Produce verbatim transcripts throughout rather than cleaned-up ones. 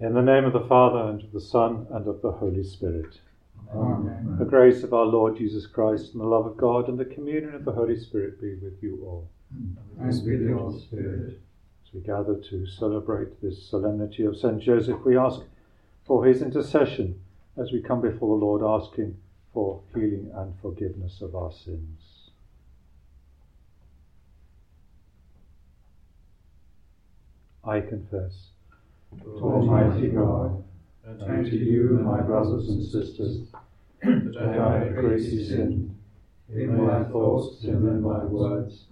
In the name of the Father, and of the Son, and of the Holy Spirit. Amen. The grace of our Lord Jesus Christ, and the love of God, and the communion of the Holy Spirit be with you all. And with your spirit. As we gather to celebrate this solemnity of Saint Joseph, we ask for his intercession as we come before the Lord, asking for healing and forgiveness of our sins. I confess to Almighty God, and to you, my brothers and sisters, that I have greatly sinned, in my thoughts and in my words,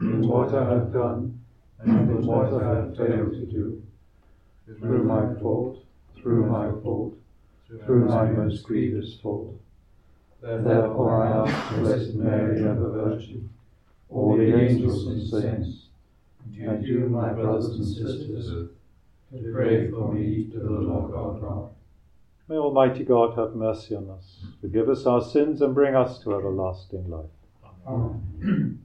in what I have done and in what I have failed to do, through my fault, through my fault, through my most grievous fault. Therefore I ask Blessed Mary, ever Virgin, all the angels and saints, and you, my brothers and sisters, to pray for me to the Lord our God. May Almighty God have mercy on us, forgive us our sins, and bring us to everlasting life. Amen. Amen.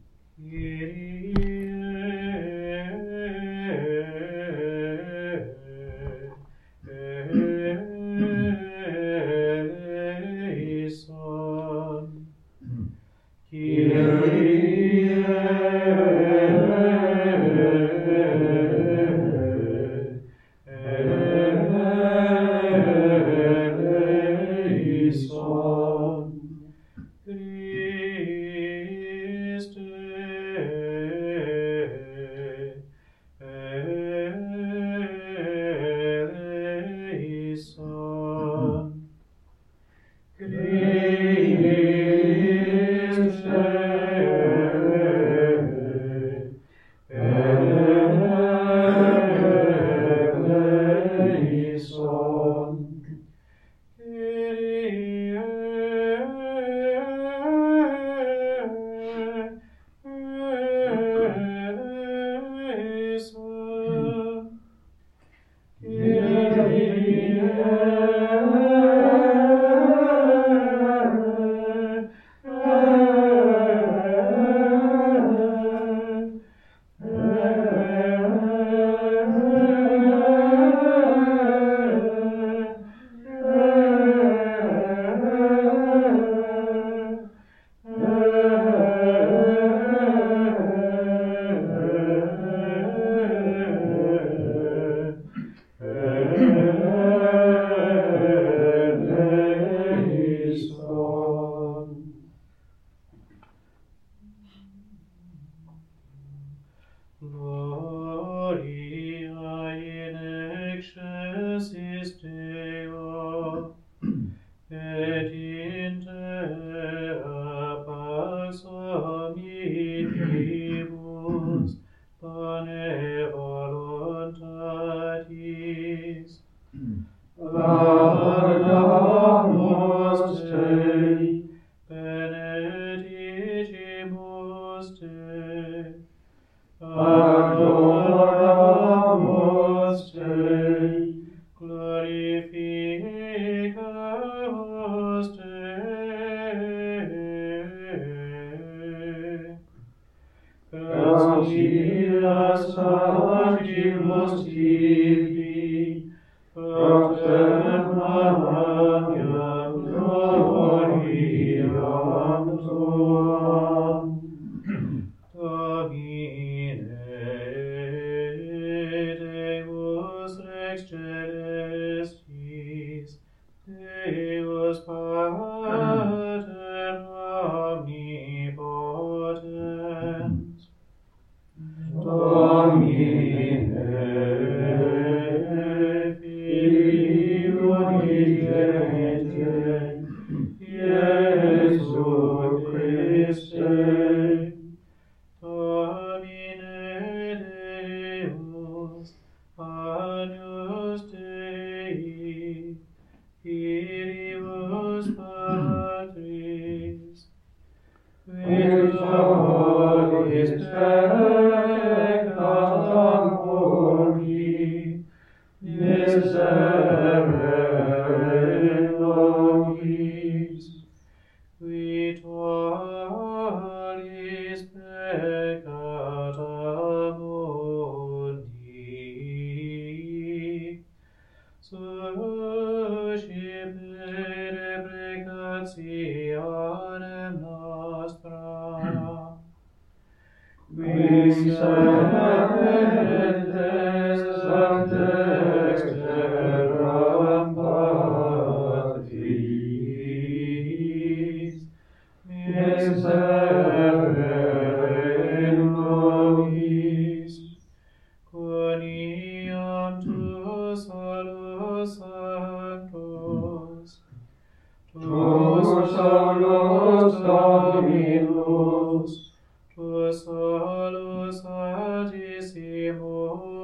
supplicazione nostra. Qui semper sanctus terram patris, ex serre nobis, coniam tuus solus sanctus, tuus solus dominus, tuus solus altissimus,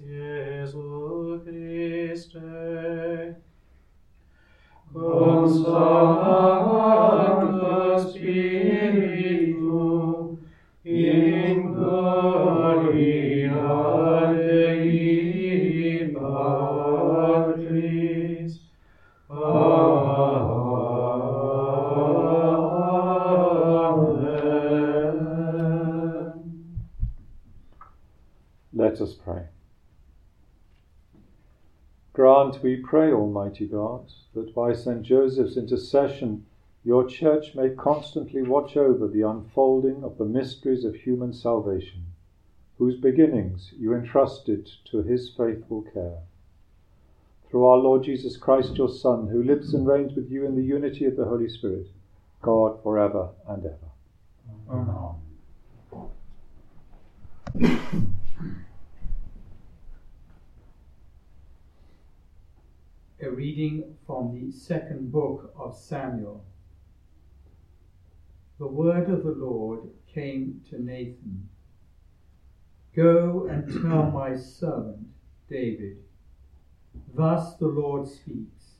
Jesu Christe, cum Sancto Spiritu, in gloria Dei Patris. Amen. Let us pray. Grant, we pray, Almighty God, that by Saint Joseph's intercession your Church may constantly watch over the unfolding of the mysteries of human salvation, whose beginnings you entrusted to his faithful care. Through our Lord Jesus Christ, your Son, who lives and reigns with you in the unity of the Holy Spirit, God forever and ever. Amen. A reading from the second book of Samuel. The word of the Lord came to Nathan. Go and tell my servant David, thus the Lord speaks.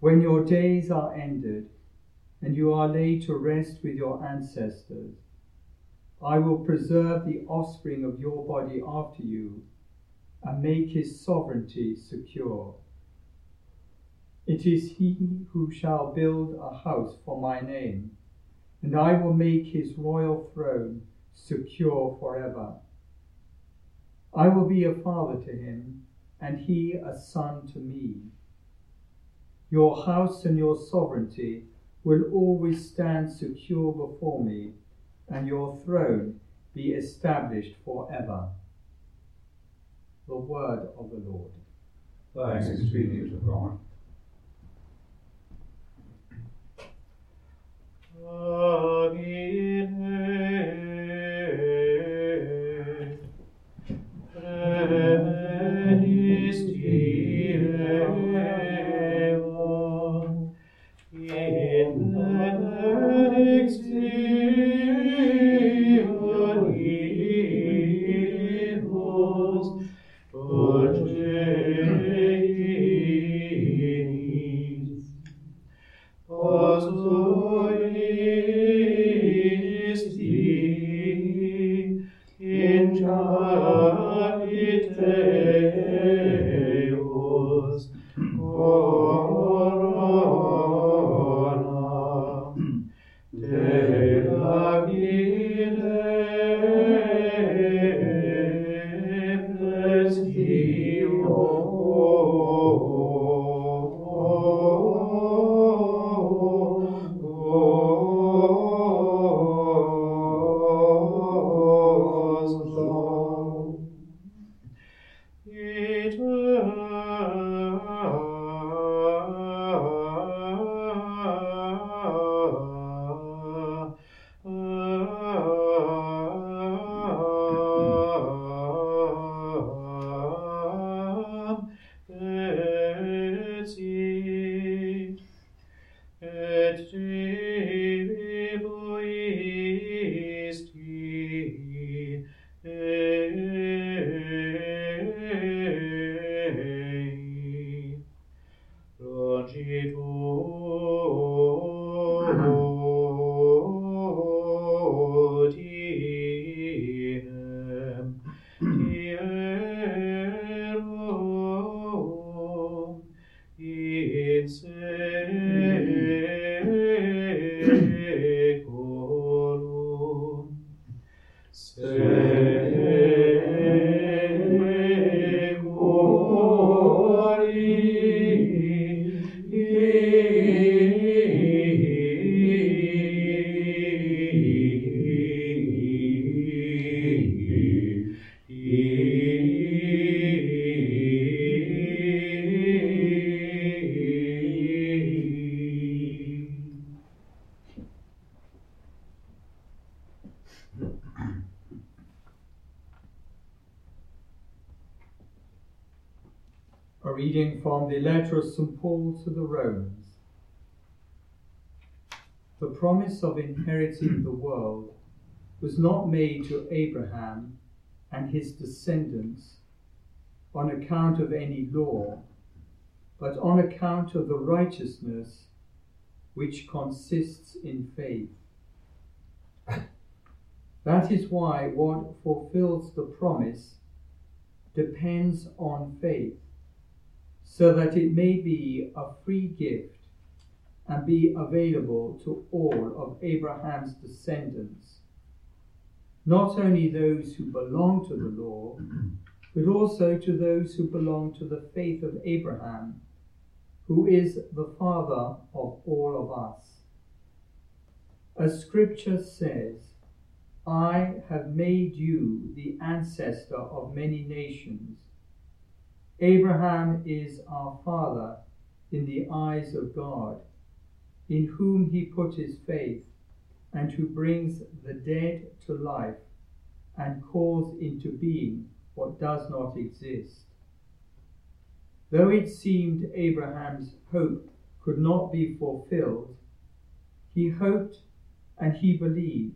When your days are ended and you are laid to rest with your ancestors, I will preserve the offspring of your body after you and make his sovereignty secure. It is he who shall build a house for my name, and I will make his royal throne secure forever. I will be a father to him, and he a son to me. Your house and your sovereignty will always stand secure before me, and your throne be established forever. The word of the Lord. Thanks be to God. Amen. Amen. reading from the letter of Saint Paul to the Romans. The promise of inheriting the world was not made to Abraham and his descendants on account of any law, but on account of the righteousness which consists in faith. That is why what fulfills the promise depends on faith, so that it may be a free gift and be available to all of Abraham's descendants, not only those who belong to the law, but also to those who belong to the faith of Abraham, who is the father of all of us. As Scripture says, I have made you the ancestor of many nations. Abraham is our father in the eyes of God, in whom he put his faith, and who brings the dead to life and calls into being what does not exist. Though it seemed Abraham's hope could not be fulfilled, he hoped and he believed,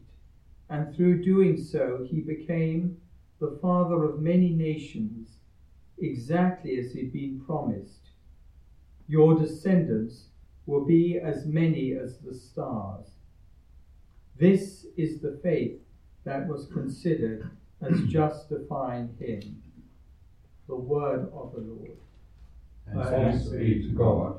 and through doing so he became the father of many nations, exactly as he'd been promised. Your descendants will be as many as the stars. This is the faith that was considered as justifying him. The word of the Lord. And thanks be to God.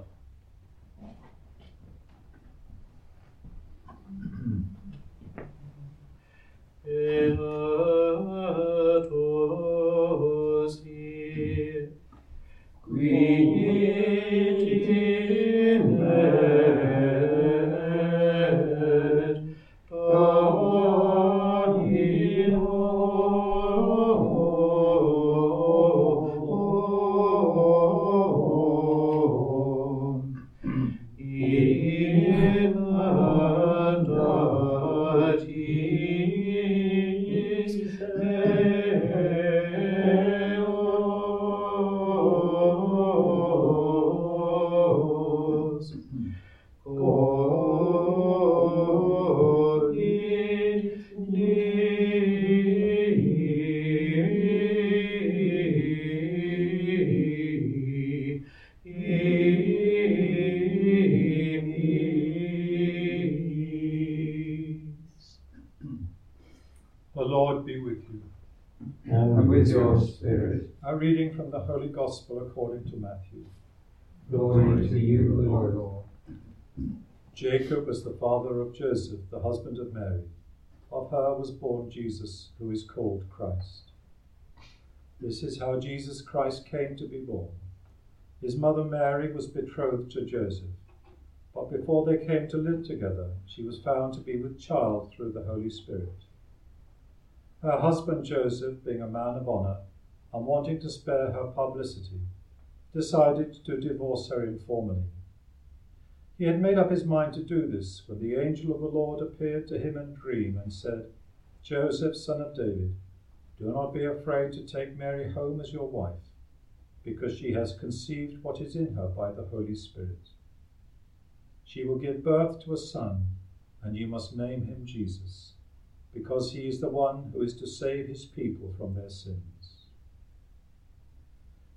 Gospel according to Matthew. Glory to you, Lord. Lord. Jacob was the father of Joseph, the husband of Mary. Of her was born Jesus, who is called Christ. This is how Jesus Christ came to be born. His mother Mary was betrothed to Joseph, but before they came to live together, she was found to be with child through the Holy Spirit. Her husband Joseph, being a man of honour, and wanting to spare her publicity, decided to divorce her informally. He had made up his mind to do this when the angel of the Lord appeared to him in a dream and said, Joseph, son of David, do not be afraid to take Mary home as your wife, because she has conceived what is in her by the Holy Spirit. She will give birth to a son, and you must name him Jesus, because he is the one who is to save his people from their sins.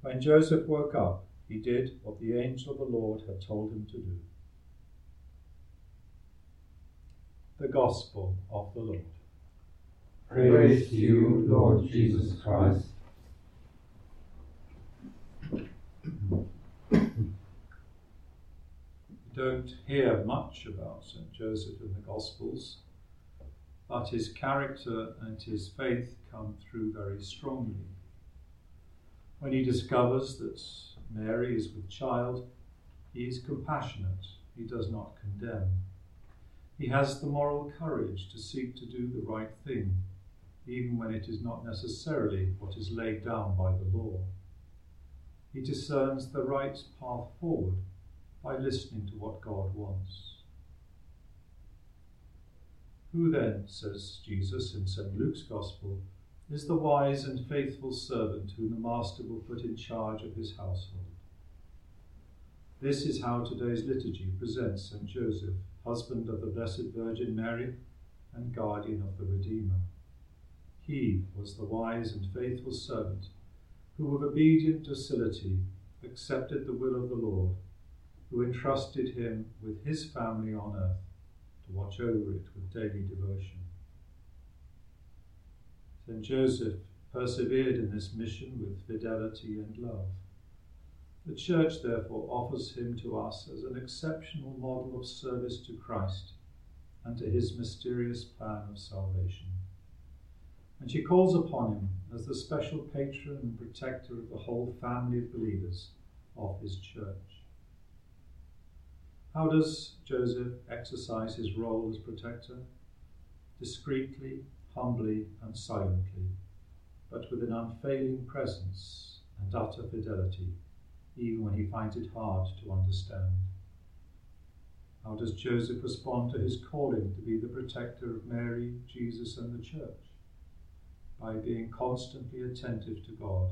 When Joseph woke up, he did what the angel of the Lord had told him to do. The Gospel of the Lord. Praise to you, Lord Jesus Christ. We don't hear much about Saint Joseph in the Gospels, but his character and his faith come through very strongly. When he discovers that Mary is with child, he is compassionate, he does not condemn. He has the moral courage to seek to do the right thing, even when it is not necessarily what is laid down by the law. He discerns the right path forward by listening to what God wants. Who then, says Jesus in Saint Luke's Gospel, is the wise and faithful servant whom the master will put in charge of his household This is how today's liturgy presents Saint Joseph, husband of the Blessed Virgin Mary and guardian of the Redeemer. He was the wise and faithful servant who, with obedient docility, accepted the will of the Lord, who entrusted him with his family on earth to watch over it with daily devotion. Saint Joseph persevered in this mission with fidelity and love. The Church, therefore, offers him to us as an exceptional model of service to Christ and to his mysterious plan of salvation. And she calls upon him as the special patron and protector of the whole family of believers of his Church. How does Joseph exercise his role as protector? Discreetly, humbly, and silently, but with an unfailing presence and utter fidelity, even when he finds it hard to understand. How does Joseph respond to his calling to be the protector of Mary, Jesus, and the Church? By being constantly attentive to God,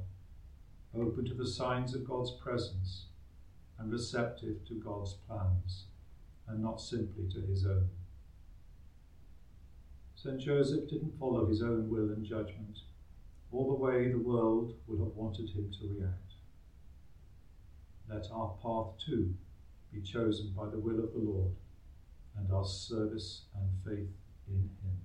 open to the signs of God's presence, and receptive to God's plans, and not simply to his own. Saint Joseph didn't follow his own will and judgment, all the way the world would have wanted him to react. Let our path, too, be chosen by the will of the Lord, and our service and faith in him.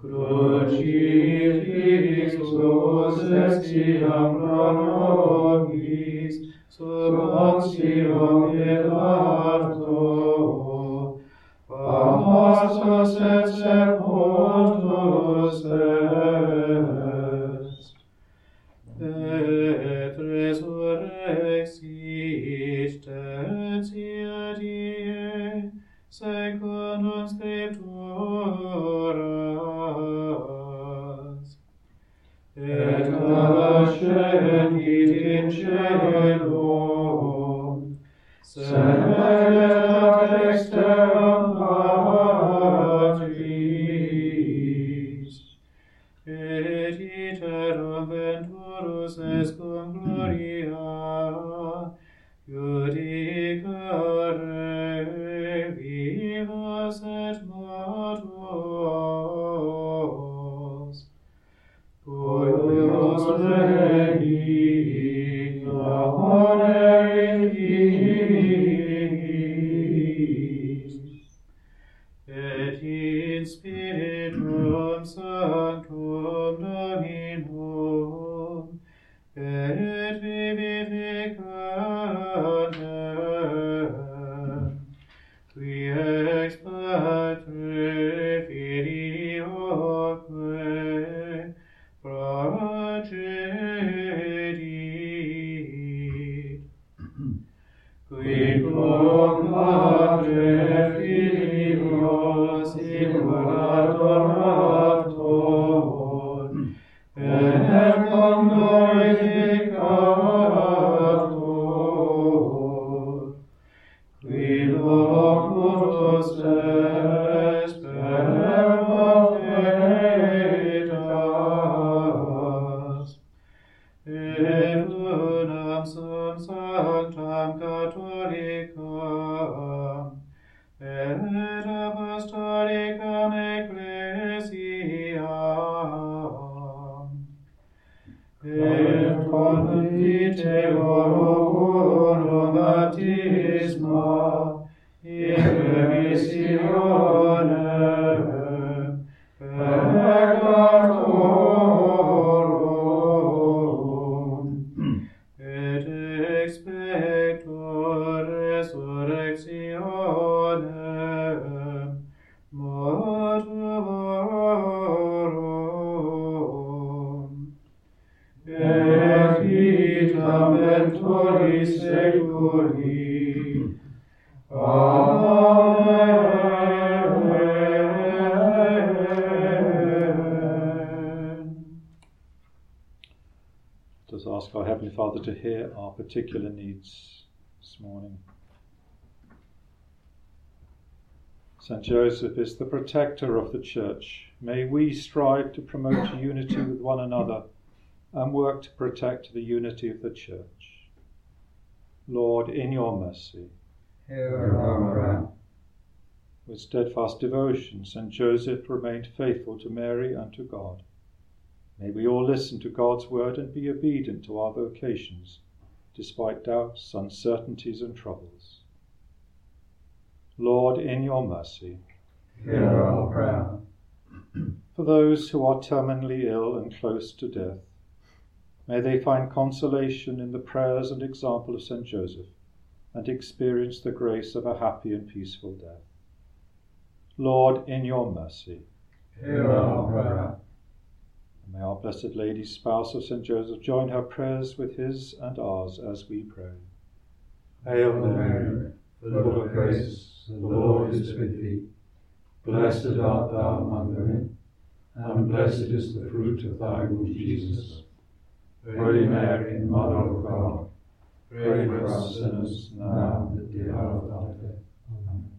Gloria, Father, to hear our particular needs this morning. Saint Joseph is the protector of the Church. May we strive to promote unity with one another and work to protect the unity of the Church. Lord, in your mercy, hear our prayer. With steadfast devotion, Saint Joseph remained faithful to Mary and to God. May we all listen to God's word and be obedient to our vocations, despite doubts, uncertainties, and troubles. Lord, in your mercy, hear our prayer. For those who are terminally ill and close to death, may they find consolation in the prayers and example of Saint Joseph, and experience the grace of a happy and peaceful death. Lord, in your mercy, hear our prayer. May our Blessed Lady, spouse of Saint Joseph, join her prayers with his and ours as we pray. Hail Mary, full of grace, the Lord is with thee. Blessed art thou among women, and blessed is the fruit of thy womb, Jesus. Holy Mary, Mother of God, pray for us sinners now and at the hour of our death. Amen.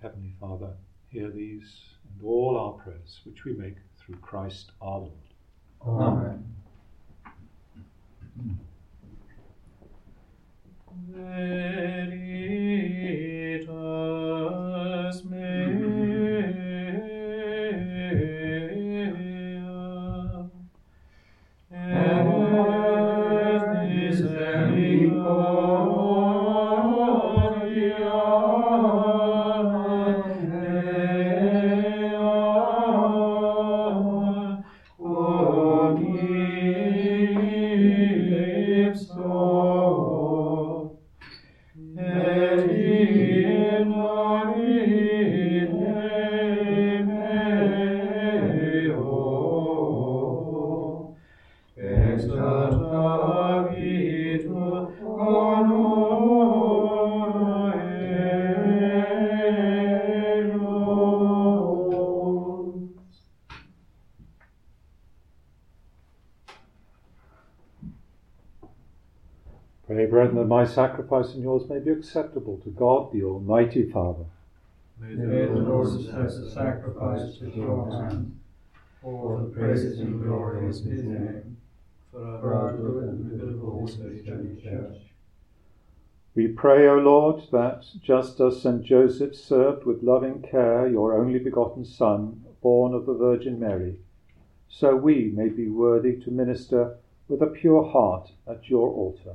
Heavenly Father, hear these and all our prayers, which we make through Christ our Lord. Amen. Veritas mea, et misericordia. My sacrifice and yours may be acceptable to God, the Almighty Father. May the Lord accept the sacrifice at your hand, for the praises and glory of his name, for our good and the good of all his holy Church. We pray, O Lord, that just as Saint Joseph served with loving care your only begotten Son, born of the Virgin Mary, so we may be worthy to minister with a pure heart at your altar.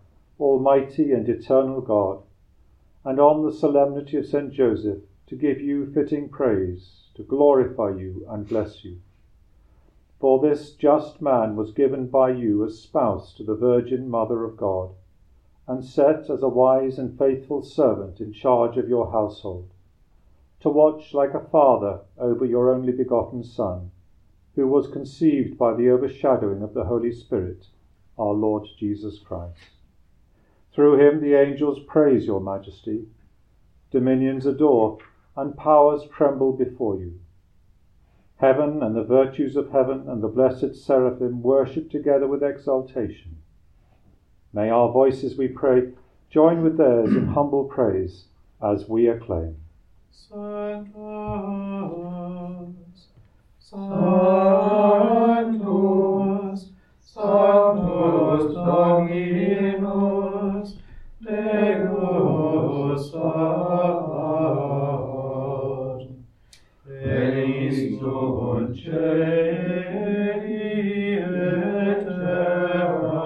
Almighty and Eternal God, and on the solemnity of Saint Joseph, to give you fitting praise, to glorify you and bless you. For this just man was given by you as spouse to the Virgin Mother of God, and set as a wise and faithful servant in charge of your household, to watch like a father over your only begotten Son, who was conceived by the overshadowing of the Holy Spirit, our Lord Jesus Christ. Through him the angels praise your majesty, dominions adore, and powers tremble before you. Heaven and the virtues of heaven and the blessed seraphim worship together with exaltation. May our voices, we pray, join with theirs in humble praise as we acclaim. Sanctus, Sanctus, Sanctus Dominus, Deus Abad, Elis Doncei et Terra,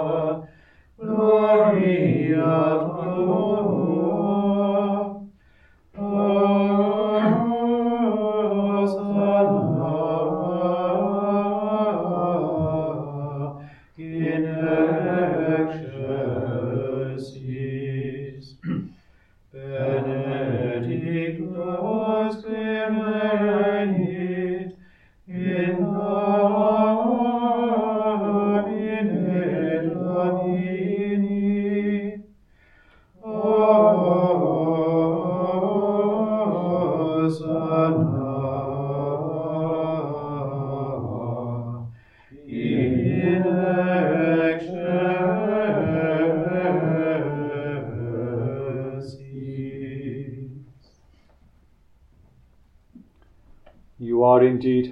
Gloria indeed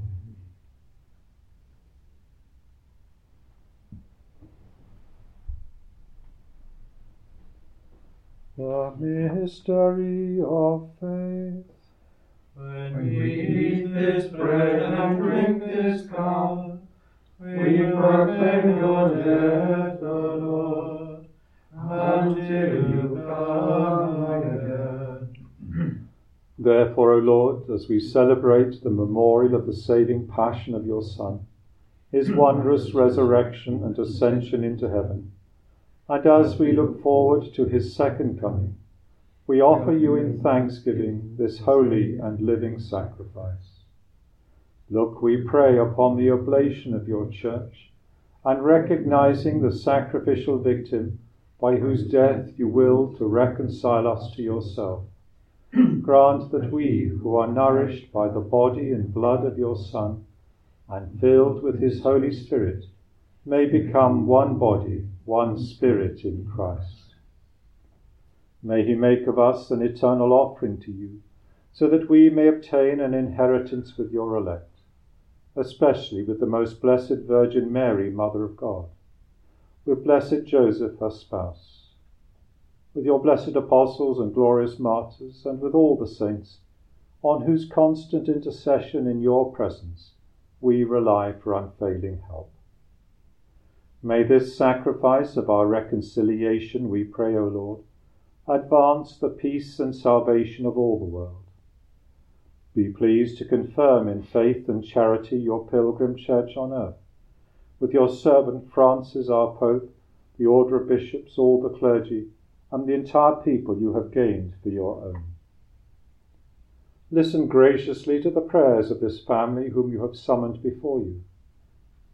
The mystery of faith. When we eat this bread and drink this cup, we proclaim your death, O Lord, until you come again. Therefore, O Lord, as we celebrate the memorial of the saving passion of your Son, his wondrous resurrection and ascension into heaven, and as we look forward to his second coming, we offer you in thanksgiving this holy and living sacrifice. Look, we pray, upon the oblation of your church, and recognizing the sacrificial victim by whose death you willed to reconcile us to yourself, grant that we, who are nourished by the body and blood of your Son, and filled with his Holy Spirit, may become one body, one spirit in Christ. May he make of us an eternal offering to you, so that we may obtain an inheritance with your elect, especially with the most blessed Virgin Mary, Mother of God, with blessed Joseph, her spouse, with your blessed apostles and glorious martyrs, and with all the saints, on whose constant intercession in your presence we rely for unfailing help. May this sacrifice of our reconciliation, we pray, O Lord, advance the peace and salvation of all the world. Be pleased to confirm in faith and charity your pilgrim church on earth, with your servant Francis, our Pope, the order of bishops, all the clergy, and the entire people you have gained for your own. Listen graciously to the prayers of this family whom you have summoned before you.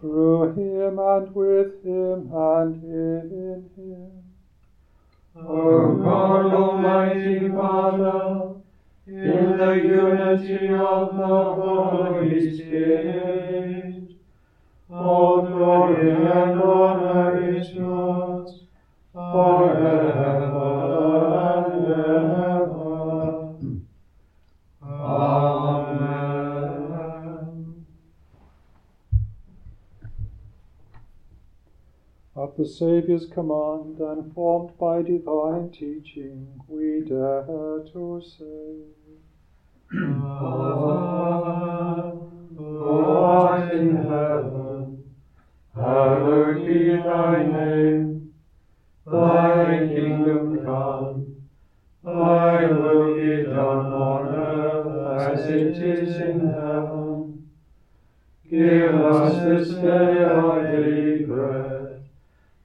Through him and with him and in him, O God, Almighty Father, in the unity of the Holy Spirit, all glory and honor is yours, forever and ever. Amen. At the Saviour's command and formed by divine teaching, we dare to say, Father, who art in heaven, hallowed be thy name. Thy kingdom come, thy will be done on earth as it is in heaven. Give us this day our daily bread,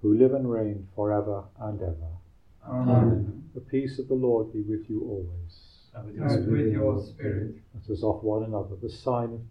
who live and reign forever and ever. Amen. The peace of the Lord be with you always. And with your spirit. With your spirit. Let us offer one another the sign of peace.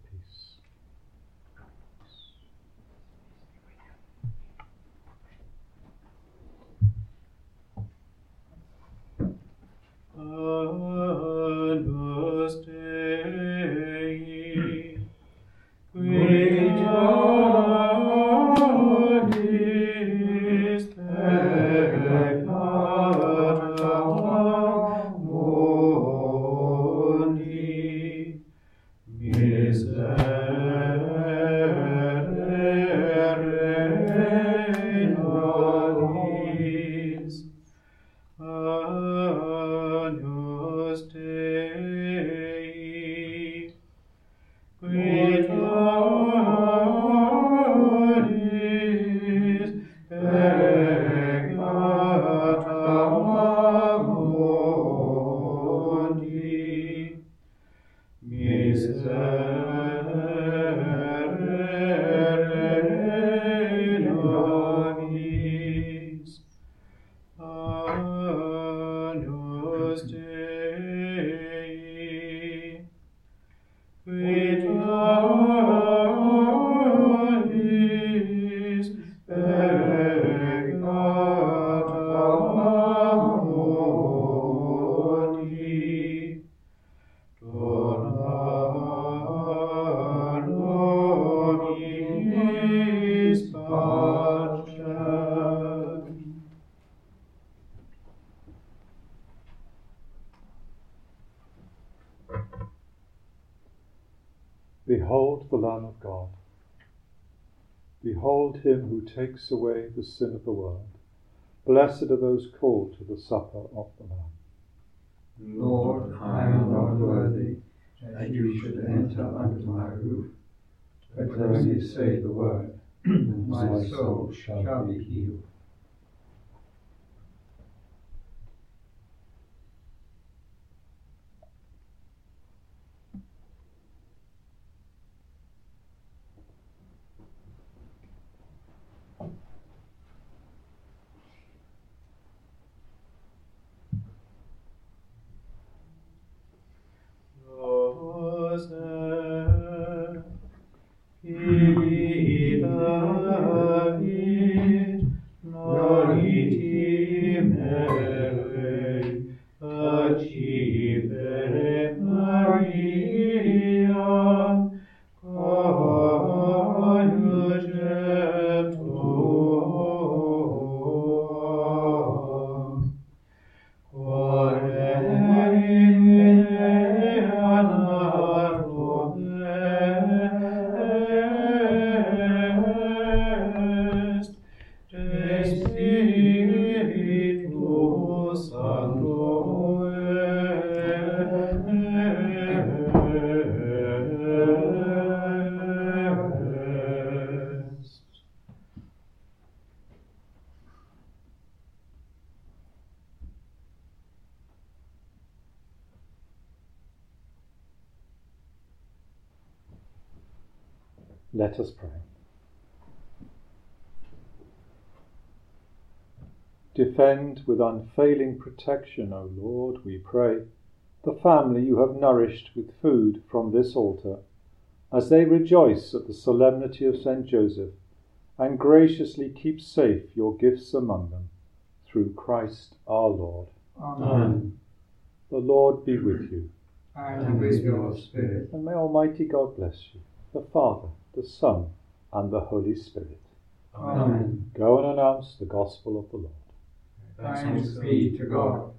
Is Behold the Lamb of God. Behold him who takes away the sin of the world. Blessed are those called to the supper of the Lamb. Lord, I am not worthy that you should enter under my roof, but let me say the word, and my soul shall be healed. Let us pray. Defend with unfailing protection, O Lord, we pray, the family you have nourished with food from this altar, as they rejoice at the solemnity of Saint Joseph, and graciously keep safe your gifts among them, through Christ our Lord. Amen. Amen. The Lord be with you. And with your spirit. And may Almighty God bless you, the Father, the Son, and the Holy Spirit. Amen. Go and announce the gospel of the Lord. Thanks be to God.